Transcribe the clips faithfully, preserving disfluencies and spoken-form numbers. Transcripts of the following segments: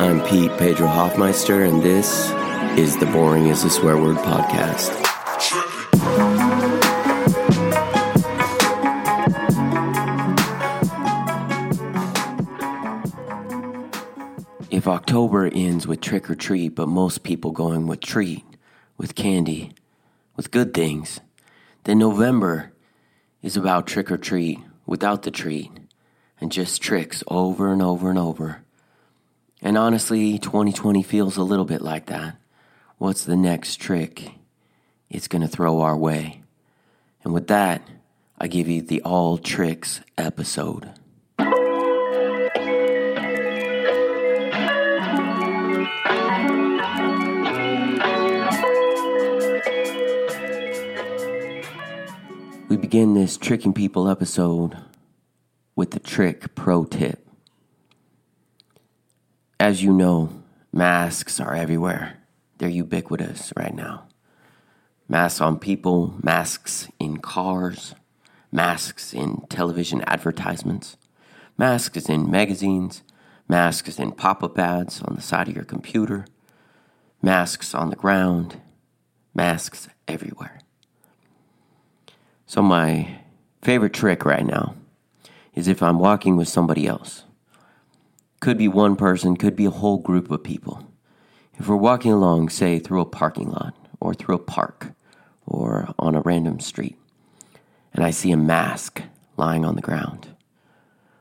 I'm Pete Pedro Hoffmeister, and this is the Boring is a Swear Word podcast. If October ends with trick or treat, but most people going with treat, with candy, with good things, then November is about trick or treat without the treat, and just tricks over and over and over. And honestly, twenty twenty feels a little bit like that. What's the next trick it's going to throw our way? And with that, I give you the All Tricks episode. We begin this Tricking People episode with the trick pro tip. As you know, masks are everywhere. They're ubiquitous right now. Masks on people, masks in cars, masks in television advertisements, masks in magazines, masks in pop-up ads on the side of your computer, masks on the ground, masks everywhere. So my favorite trick right now is if I'm walking with somebody else. Could be one person, could be a whole group of people. If we're walking along, say, through a parking lot or through a park or on a random street, and I see a mask lying on the ground,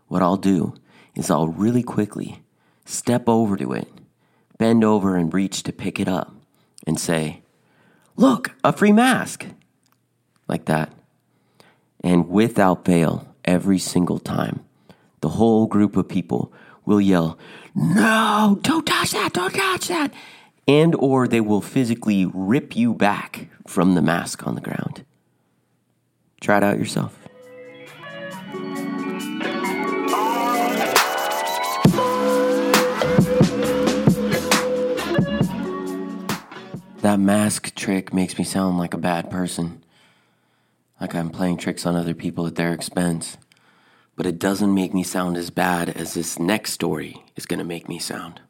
what I'll do is I'll really quickly step over to it, bend over and reach to pick it up and say, "Look, a free mask," like that. And without fail, every single time, the whole group of people will yell, "No, don't touch that, don't touch that," and or they will physically rip you back from the mask on the ground. Try it out yourself. That mask trick makes me sound like a bad person, like I'm playing tricks on other people at their expense. But it doesn't make me sound as bad as this next story is going to make me sound.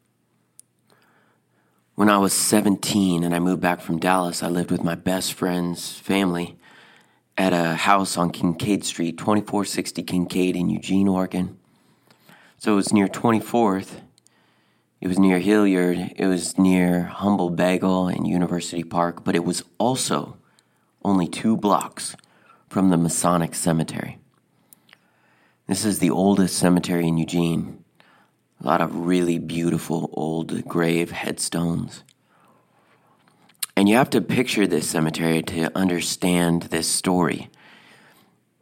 When I was seventeen and I moved back from Dallas, I lived with my best friend's family at a house on Kincaid Street, twenty-four sixty Kincaid in Eugene, Oregon. So it was near twenty-fourth, it was near Hilliard, it was near Humble Bagel and University Park, but it was also only two blocks from the Masonic Cemetery. This is the oldest cemetery in Eugene. A lot of really beautiful old grave headstones. And you have to picture this cemetery to understand this story.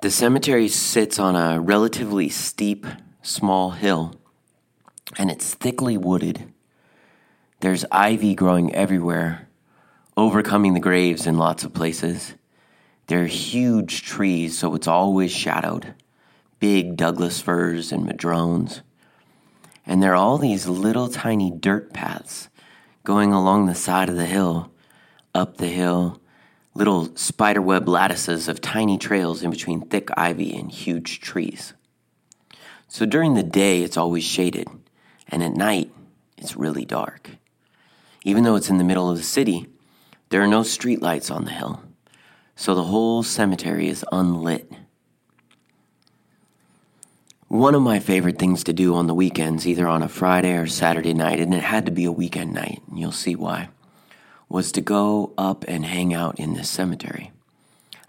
The cemetery sits on a relatively steep, small hill, and it's thickly wooded. There's ivy growing everywhere, overcoming the graves in lots of places. There are huge trees, so it's always shadowed. Big Douglas firs and madrones. And there are all these little tiny dirt paths going along the side of the hill, up the hill, little spiderweb lattices of tiny trails in between thick ivy and huge trees. So during the day, it's always shaded, and at night, it's really dark. Even though it's in the middle of the city, there are no streetlights on the hill, so the whole cemetery is unlit. One of my favorite things to do on the weekends, either on a Friday or Saturday night, and it had to be a weekend night, and you'll see why, was to go up and hang out in this cemetery.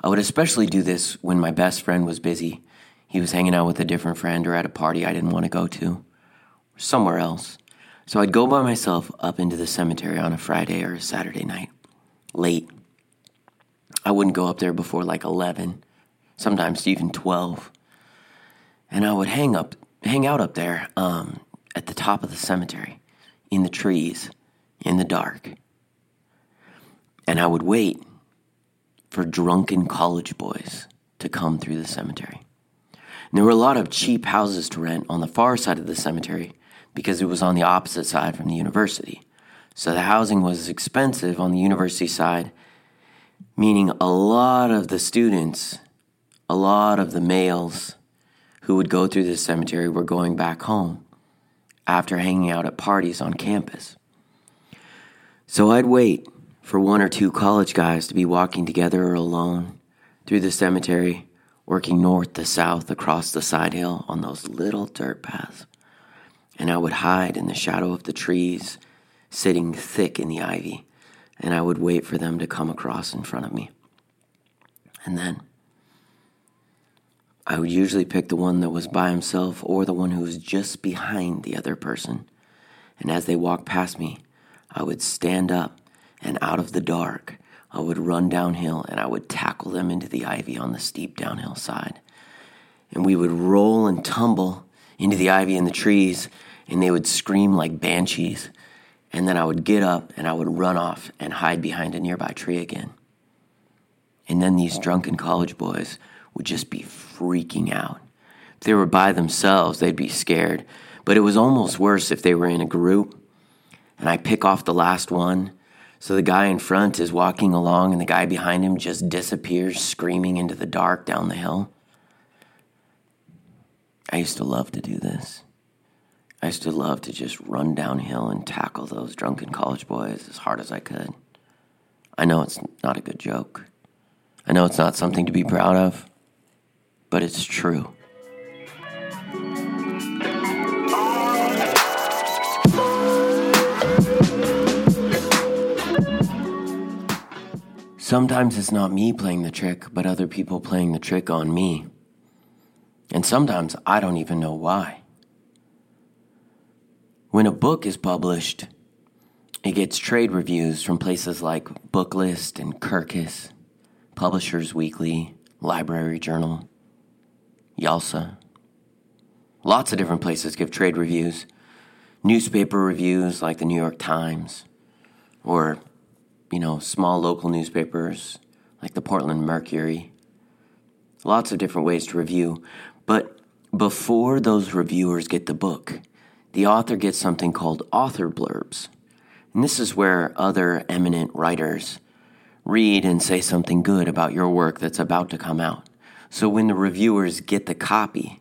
I would especially do this when my best friend was busy. He was hanging out with a different friend or at a party I didn't want to go to, or somewhere else. So I'd go by myself up into the cemetery on a Friday or a Saturday night, late. I wouldn't go up there before like eleven, sometimes even twelve. And I would hang up, hang out up there um, at the top of the cemetery, in the trees, in the dark. And I would wait for drunken college boys to come through the cemetery. And there were a lot of cheap houses to rent on the far side of the cemetery because it was on the opposite side from the university. So the housing was expensive on the university side, meaning a lot of the students, a lot of the males who would go through this cemetery were going back home after hanging out at parties on campus. So I'd wait for one or two college guys to be walking together or alone through the cemetery, working north to south across the side hill on those little dirt paths. And I would hide in the shadow of the trees, sitting thick in the ivy, and I would wait for them to come across in front of me. And then I would usually pick the one that was by himself or the one who was just behind the other person. And as they walked past me, I would stand up, and out of the dark, I would run downhill and I would tackle them into the ivy on the steep downhill side. And we would roll and tumble into the ivy and the trees, and they would scream like banshees. And then I would get up and I would run off and hide behind a nearby tree again. And then these drunken college boys would just be freaking out. If they were by themselves, they'd be scared. But it was almost worse if they were in a group, and I pick off the last one. So the guy in front is walking along, and the guy behind him just disappears, screaming into the dark down the hill. I used to love to do this. I used to love to just run downhill and tackle those drunken college boys as hard as I could. I know it's not a good joke. I know it's not something to be proud of. But it's true. Sometimes it's not me playing the trick, but other people playing the trick on me. And sometimes I don't even know why. When a book is published, it gets trade reviews from places like Booklist and Kirkus, Publishers Weekly, Library Journal, YALSA. Lots of different places give trade reviews. Newspaper reviews like the New York Times, or, you know, small local newspapers like the Portland Mercury. Lots of different ways to review. But before those reviewers get the book, the author gets something called author blurbs. And this is where other eminent writers read and say something good about your work that's about to come out. So when the reviewers get the copy,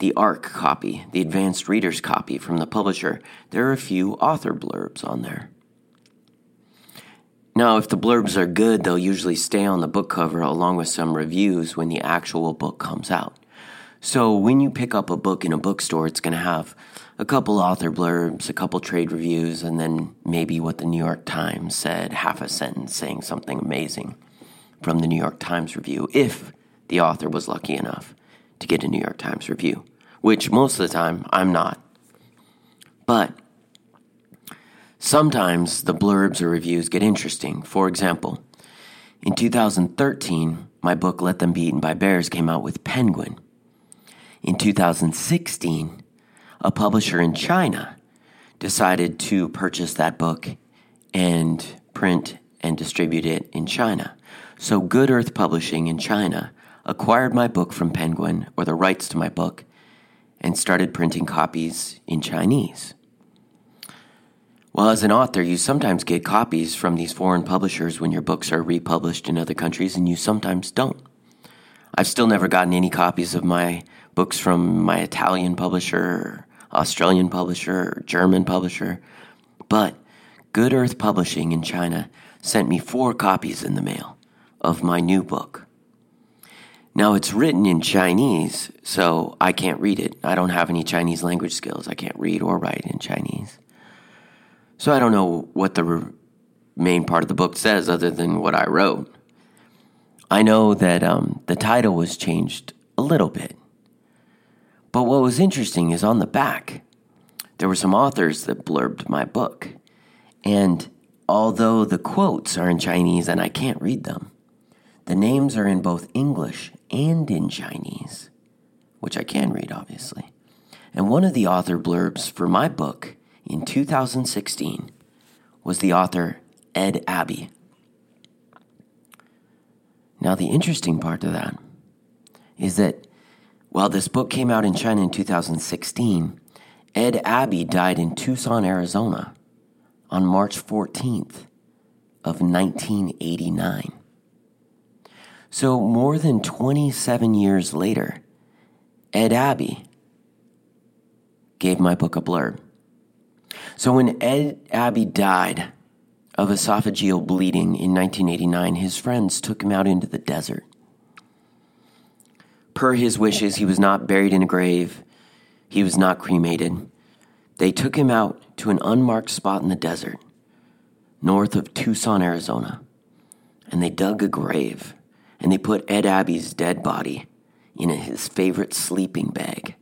the A R C copy, the advanced reader's copy from the publisher, there are a few author blurbs on there. Now, if the blurbs are good, they'll usually stay on the book cover along with some reviews when the actual book comes out. So when you pick up a book in a bookstore, it's going to have a couple author blurbs, a couple trade reviews, and then maybe what the New York Times said, half a sentence saying something amazing from the New York Times review, if the author was lucky enough to get a New York Times review, which most of the time I'm not. But sometimes the blurbs or reviews get interesting. For example, in two thousand thirteen, my book Let Them Be Eaten by Bears came out with Penguin. In two thousand sixteen, a publisher in China decided to purchase that book and print and distribute it in China. So Good Earth Publishing in China acquired my book from Penguin, or the rights to my book, and started printing copies in Chinese. Well, as an author, you sometimes get copies from these foreign publishers when your books are republished in other countries, and you sometimes don't. I've still never gotten any copies of my books from my Italian publisher, Australian publisher, German publisher, but Good Earth Publishing in China sent me four copies in the mail of my new book. Now, it's written in Chinese, so I can't read it. I don't have any Chinese language skills. I can't read or write in Chinese. So I don't know what the re- main part of the book says other than what I wrote. I know that um, the title was changed a little bit. But what was interesting is on the back, there were some authors that blurbed my book. And although the quotes are in Chinese and I can't read them, the names are in both English and in Chinese, which I can read, obviously. And one of the author blurbs for my book in two thousand sixteen was the author Ed Abbey. Now, the interesting part of that is that while this book came out in China in two thousand sixteen, Ed Abbey died in Tucson, Arizona on March fourteenth of nineteen eighty-nine. So more than twenty-seven years later, Ed Abbey gave my book a blurb. So when Ed Abbey died of esophageal bleeding in nineteen eighty-nine, his friends took him out into the desert. Per his wishes, he was not buried in a grave. He was not cremated. They took him out to an unmarked spot in the desert, north of Tucson, Arizona, and they dug a grave, and they put Ed Abbey's dead body in his favorite sleeping bag,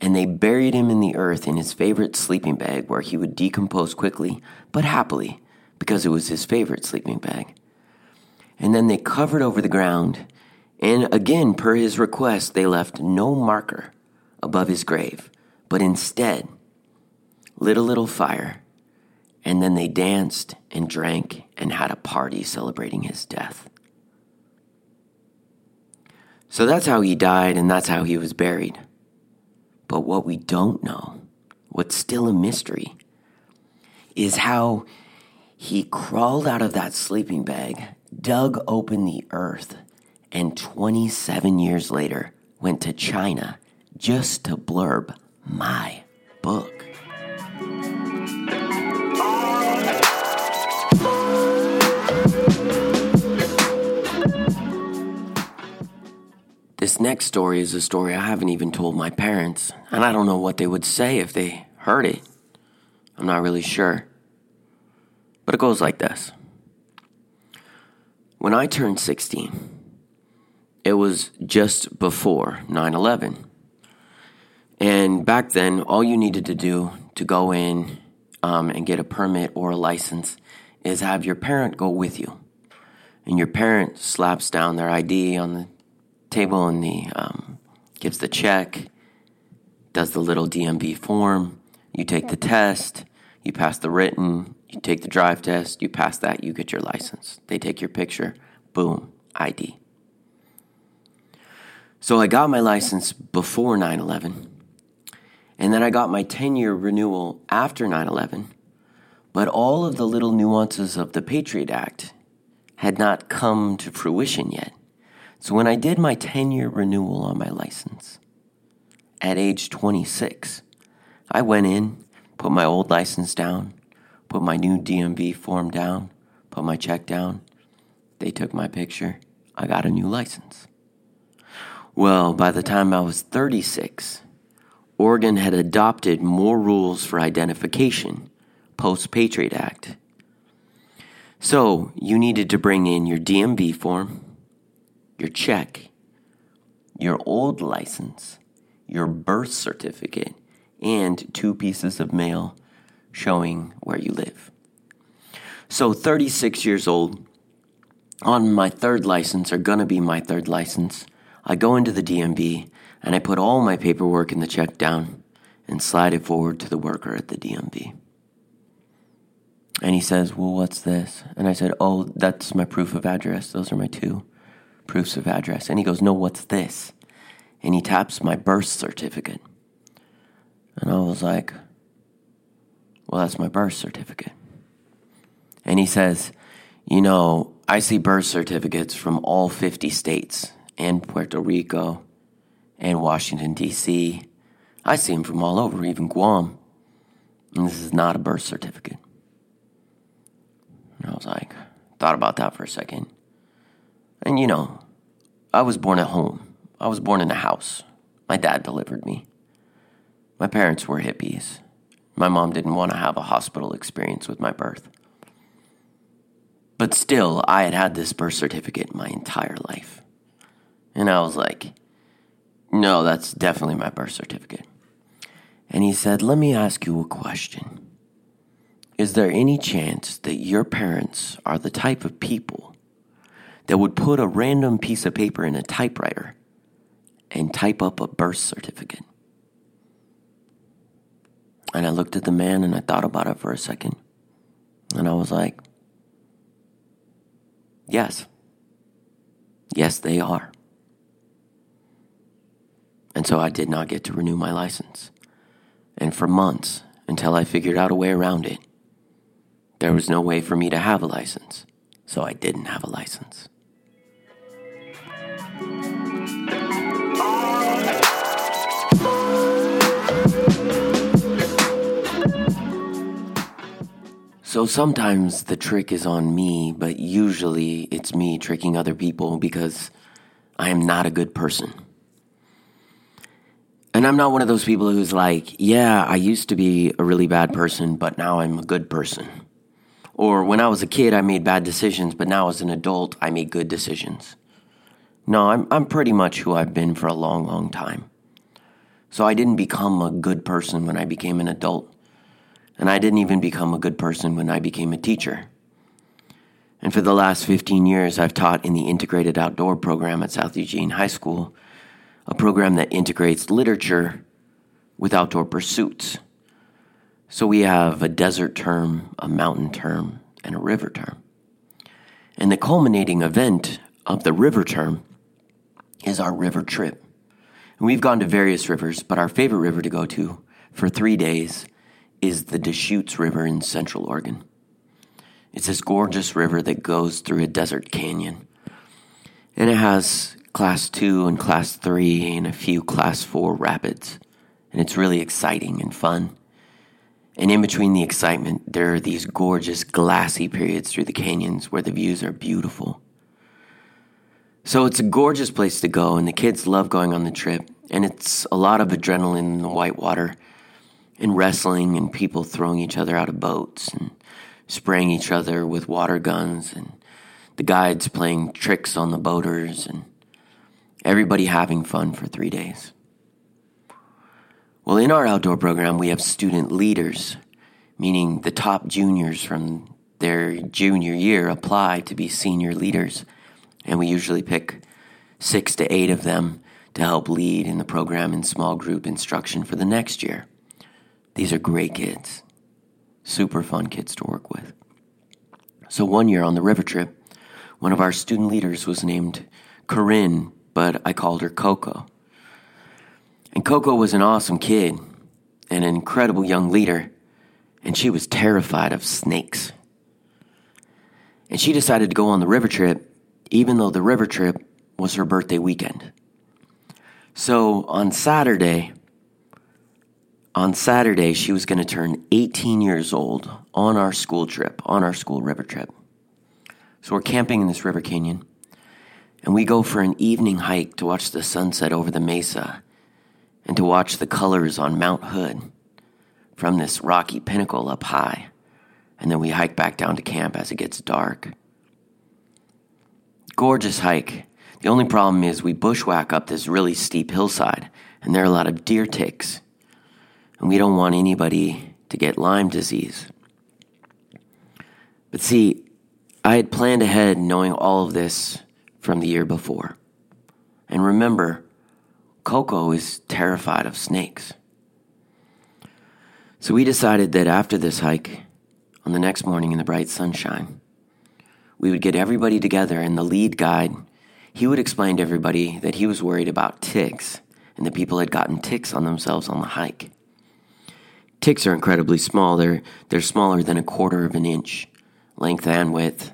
and they buried him in the earth in his favorite sleeping bag where he would decompose quickly but happily because it was his favorite sleeping bag. And then they covered over the ground, and again, per his request, they left no marker above his grave, but instead lit a little fire, and then they danced and drank and had a party celebrating his death. So that's how he died, and that's how he was buried. But what we don't know, what's still a mystery, is how he crawled out of that sleeping bag, dug open the earth, and twenty-seven years later went to China just to blurb my book. This next story is a story I haven't even told my parents, and I don't know what they would say if they heard it. I'm not really sure. But it goes like this. When I turned sixteen, it was just before nine eleven. And back then, all you needed to do to go in um, and get a permit or a license is have your parent go with you. And your parent slaps down their I D on the table and the um, gives the check, does the little D M V form, you take the test, you pass the written, you take the drive test, you pass that, you get your license. They take your picture, boom, I D. So I got my license before nine eleven, and then I got my ten-year renewal after nine eleven, but all of the little nuances of the Patriot Act had not come to fruition yet. So when I did my ten-year renewal on my license, at age twenty-six, I went in, put my old license down, put my new D M V form down, put my check down. They took my picture. I got a new license. Well, by the time I was thirty-six, Oregon had adopted more rules for identification post-Patriot Act. So you needed to bring in your D M V form, your check, your old license, your birth certificate, and two pieces of mail showing where you live. So thirty-six years old, on my third license, or gonna be my third license, I go into the D M V and I put all my paperwork in the check down and slide it forward to the worker at the D M V. And he says, "Well, what's this?" And I said, "Oh, that's my proof of address. Those are my two proofs of address." And he goes, "No, what's this?" And he taps my birth certificate. And I was like, "Well, that's my birth certificate." And he says, "You know, I see birth certificates from all fifty states and Puerto Rico and Washington, D C I see them from all over, even Guam. And this is not a birth certificate." And I was like, thought about that for a second. And, you know, I was born at home. I was born in a house. My dad delivered me. My parents were hippies. My mom didn't want to have a hospital experience with my birth. But still, I had had this birth certificate my entire life. And I was like, "No, that's definitely my birth certificate." And he said, "Let me ask you a question. Is there any chance that your parents are the type of people that would put a random piece of paper in a typewriter and type up a birth certificate?" And I looked at the man and I thought about it for a second. And I was like, yes. Yes, they are. And so I did not get to renew my license. And for months, until I figured out a way around it, there was no way for me to have a license. So I didn't have a license. So sometimes the trick is on me, but usually it's me tricking other people because I am not a good person. And I'm not one of those people who's like, yeah, I used to be a really bad person, but now I'm a good person. Or when I was a kid, I made bad decisions, but now as an adult, I make good decisions. No, I'm I'm pretty much who I've been for a long, long time. So I didn't become a good person when I became an adult. And I didn't even become a good person when I became a teacher. And for the last fifteen years, I've taught in the Integrated Outdoor Program at South Eugene High School, a program that integrates literature with outdoor pursuits. So we have a desert term, a mountain term, and a river term. And the culminating event of the river term is our river trip. And we've gone to various rivers, but our favorite river to go to for three days is the Deschutes River in Central Oregon. It's this gorgeous river that goes through a desert canyon. And it has class two and class three and a few class four rapids. And it's really exciting and fun. And in between the excitement, there are these gorgeous glassy periods through the canyons where the views are beautiful. So it's a gorgeous place to go, and the kids love going on the trip. And it's a lot of adrenaline in the white water, and wrestling, and people throwing each other out of boats, and spraying each other with water guns, and the guides playing tricks on the boaters, and everybody having fun for three days. Well, in our outdoor program, we have student leaders, meaning the top juniors from their junior year apply to be senior leaders, and we usually pick six to eight of them to help lead in the program in small group instruction for the next year. These are great kids, super fun kids to work with. So one year on the river trip, one of our student leaders was named Corinne, but I called her Coco. And Coco was an awesome kid and an incredible young leader, and she was terrified of snakes. And she decided to go on the river trip, even though the river trip was her birthday weekend. So on Saturday, On Saturday, she was going to turn eighteen years old on our school trip, on our school river trip. So we're camping in this river canyon, and we go for an evening hike to watch the sunset over the mesa and to watch the colors on Mount Hood from this rocky pinnacle up high. And then we hike back down to camp as it gets dark. Gorgeous hike. The only problem is we bushwhack up this really steep hillside, and there are a lot of deer ticks. And we don't want anybody to get Lyme disease. But see, I had planned ahead knowing all of this from the year before. And remember, Coco is terrified of snakes. So we decided that after this hike, on the next morning in the bright sunshine, we would get everybody together, and the lead guide, he would explain to everybody that he was worried about ticks and that people had gotten ticks on themselves on the hike. Ticks are incredibly small. They're, they're smaller than a quarter of an inch, length and width.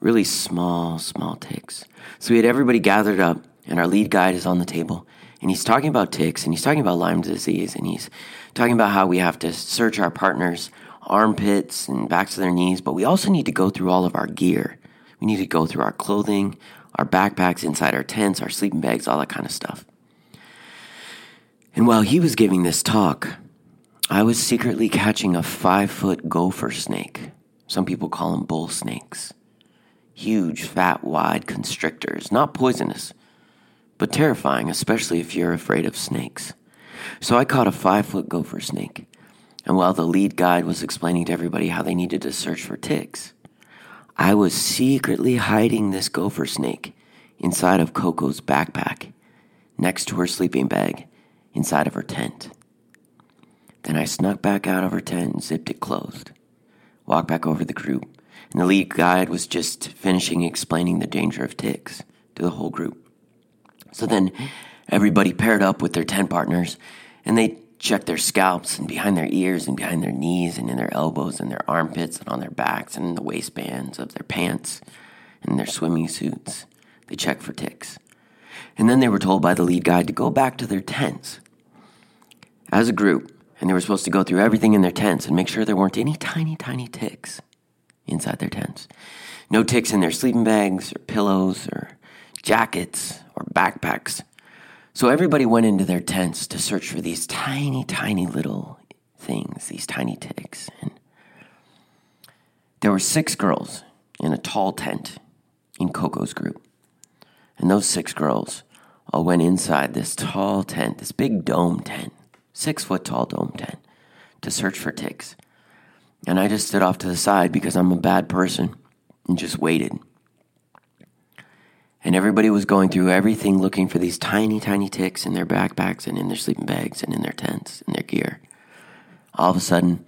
Really small, small ticks. So we had everybody gathered up, and our lead guide is on the table, and he's talking about ticks, and he's talking about Lyme disease, and he's talking about how we have to search our partners' armpits and backs of their knees, but we also need to go through all of our gear. We need to go through our clothing, our backpacks, inside our tents, our sleeping bags, all that kind of stuff. And while he was giving this talk, I was secretly catching a five-foot gopher snake. Some people call them bull snakes. Huge, fat, wide constrictors. Not poisonous, but terrifying, especially if you're afraid of snakes. So I caught a five-foot gopher snake. And while the lead guide was explaining to everybody how they needed to search for ticks, I was secretly hiding this gopher snake inside of Coco's backpack, next to her sleeping bag, inside of her tent. Then I snuck back out of her tent and zipped it closed. Walked back over to the group, and the lead guide was just finishing explaining the danger of ticks to the whole group. So then everybody paired up with their tent partners, and they checked their scalps and behind their ears and behind their knees and in their elbows and their armpits and on their backs and in the waistbands of their pants and their swimming suits. They checked for ticks. And then they were told by the lead guide to go back to their tents. As a group, and they were supposed to go through everything in their tents and make sure there weren't any tiny, tiny ticks inside their tents. No ticks in their sleeping bags or pillows or jackets or backpacks. So everybody went into their tents to search for these tiny, tiny little things, these tiny ticks. And there were six girls in a tall tent in Coco's group. And those six girls all went inside this tall tent, this big dome tent, six-foot-tall dome tent, to search for ticks. And I just stood off to the side because I'm a bad person and just waited. And everybody was going through everything looking for these tiny, tiny ticks in their backpacks and in their sleeping bags and in their tents and their gear. All of a sudden,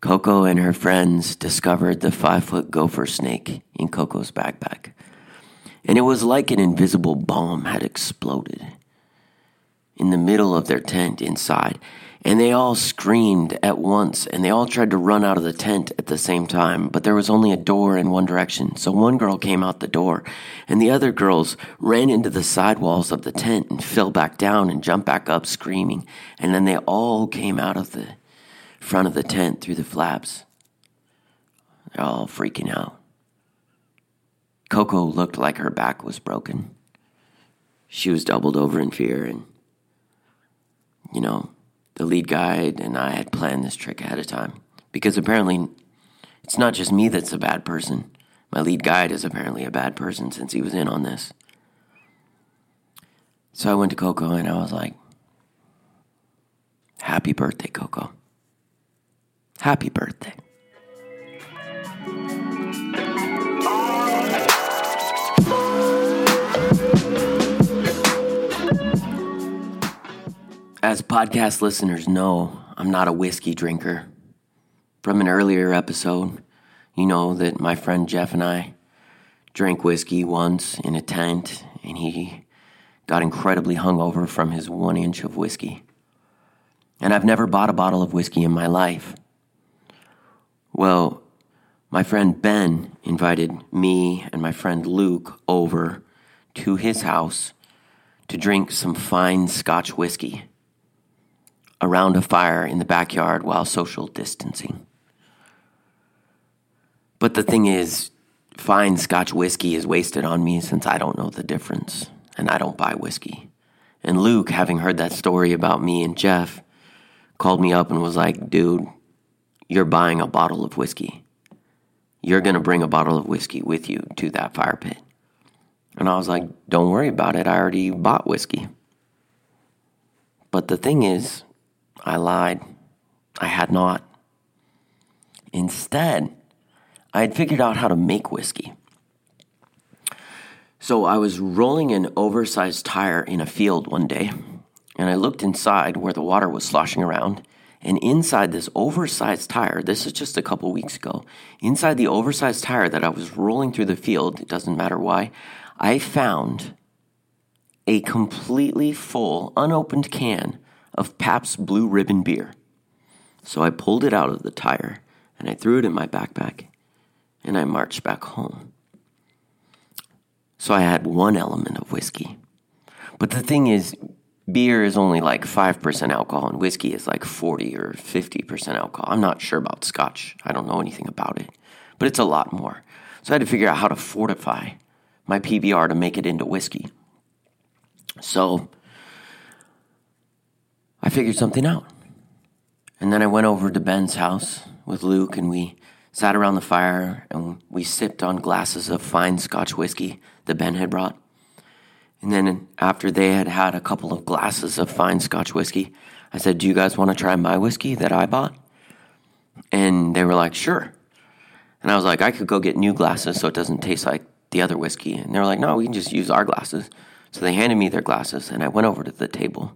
Coco and her friends discovered the five-foot gopher snake in Coco's backpack. And it was like an invisible bomb had exploded in the middle of their tent inside. And they all screamed at once, and they all tried to run out of the tent at the same time, but there was only a door in one direction. So one girl came out the door, and the other girls ran into the sidewalls of the tent and fell back down and jumped back up screaming. And then they all came out of the front of the tent through the flaps. They're all freaking out. Coco looked like her back was broken. She was doubled over in fear, and, you know, the lead guide and I had planned this trick ahead of time, because apparently it's not just me that's a bad person. My lead guide is apparently a bad person since he was in on this. So I went to Coco and I was like, happy birthday, Coco. Happy birthday. As podcast listeners know, I'm not a whiskey drinker. From an earlier episode, you know that my friend Jeff and I drank whiskey once in a tent, and he got incredibly hungover from his one inch of whiskey. And I've never bought a bottle of whiskey in my life. Well, my friend Ben invited me and my friend Luke over to his house to drink some fine Scotch whiskey around a fire in the backyard while social distancing. But the thing is, fine Scotch whiskey is wasted on me since I don't know the difference, and I don't buy whiskey. And Luke, having heard that story about me and Jeff, called me up and was like, dude, you're buying a bottle of whiskey. You're going to bring a bottle of whiskey with you to that fire pit. And I was like, don't worry about it, I already bought whiskey. But the thing is, I lied. I had not. Instead, I had figured out how to make whiskey. So I was rolling an oversized tire in a field one day, and I looked inside where the water was sloshing around, and inside this oversized tire, this is just a couple weeks ago, inside the oversized tire that I was rolling through the field, it doesn't matter why, I found a completely full, unopened can of Pabst Blue Ribbon beer. So I pulled it out of the tire, and I threw it in my backpack, and I marched back home. So I had one element of whiskey. But the thing is, beer is only like five percent alcohol, and whiskey is like forty or fifty percent alcohol. I'm not sure about Scotch. I don't know anything about it. But it's a lot more. So I had to figure out how to fortify my P B R to make it into whiskey. So I figured something out. And then I went over to Ben's house with Luke, and we sat around the fire, and we sipped on glasses of fine Scotch whiskey that Ben had brought. And then after they had had a couple of glasses of fine Scotch whiskey, I said, do you guys want to try my whiskey that I bought? And they were like, sure. And I was like, I could go get new glasses so it doesn't taste like the other whiskey. And they were like, no, we can just use our glasses. So they handed me their glasses, and I went over to the table.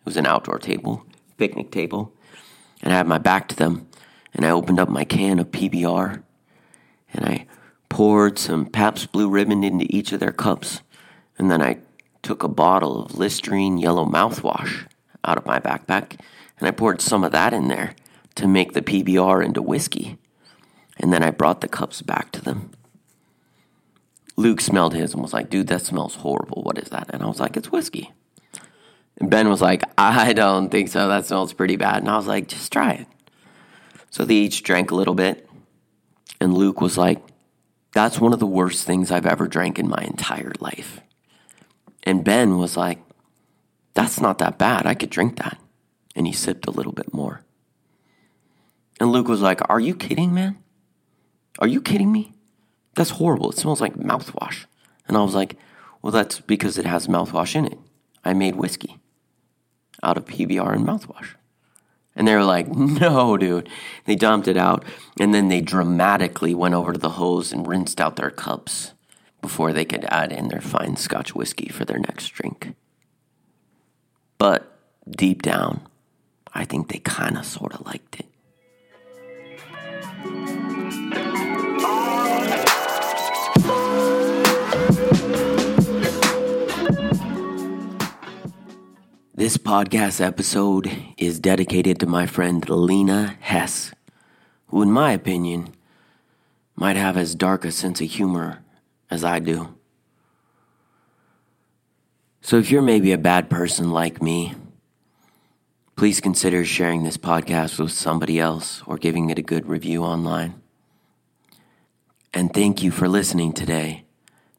It was an outdoor table, picnic table, and I had my back to them, and I opened up my can of P B R, and I poured some Pabst Blue Ribbon into each of their cups, and then I took a bottle of Listerine yellow mouthwash out of my backpack, and I poured some of that in there to make the P B R into whiskey, and then I brought the cups back to them. Luke smelled his and was like, dude, that smells horrible. What is that? And I was like, it's whiskey. And Ben was like, I don't think so. That smells pretty bad. And I was like, just try it. So they each drank a little bit. And Luke was like, that's one of the worst things I've ever drank in my entire life. And Ben was like, that's not that bad. I could drink that. And he sipped a little bit more. And Luke was like, are you kidding, man? Are you kidding me? That's horrible. It smells like mouthwash. And I was like, well, that's because it has mouthwash in it. I made whiskey out of P B R and mouthwash. And they were like, no, dude. They dumped it out. And then they dramatically went over to the hose and rinsed out their cups before they could add in their fine Scotch whiskey for their next drink. But deep down, I think they kind of sort of liked it. This podcast episode is dedicated to my friend Lena Hess, who, in my opinion, might have as dark a sense of humor as I do. So if you're maybe a bad person like me, please consider sharing this podcast with somebody else or giving it a good review online. And thank you for listening today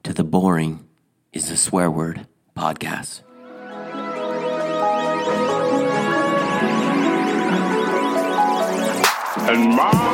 to the Boring is a Swear Word podcast. And my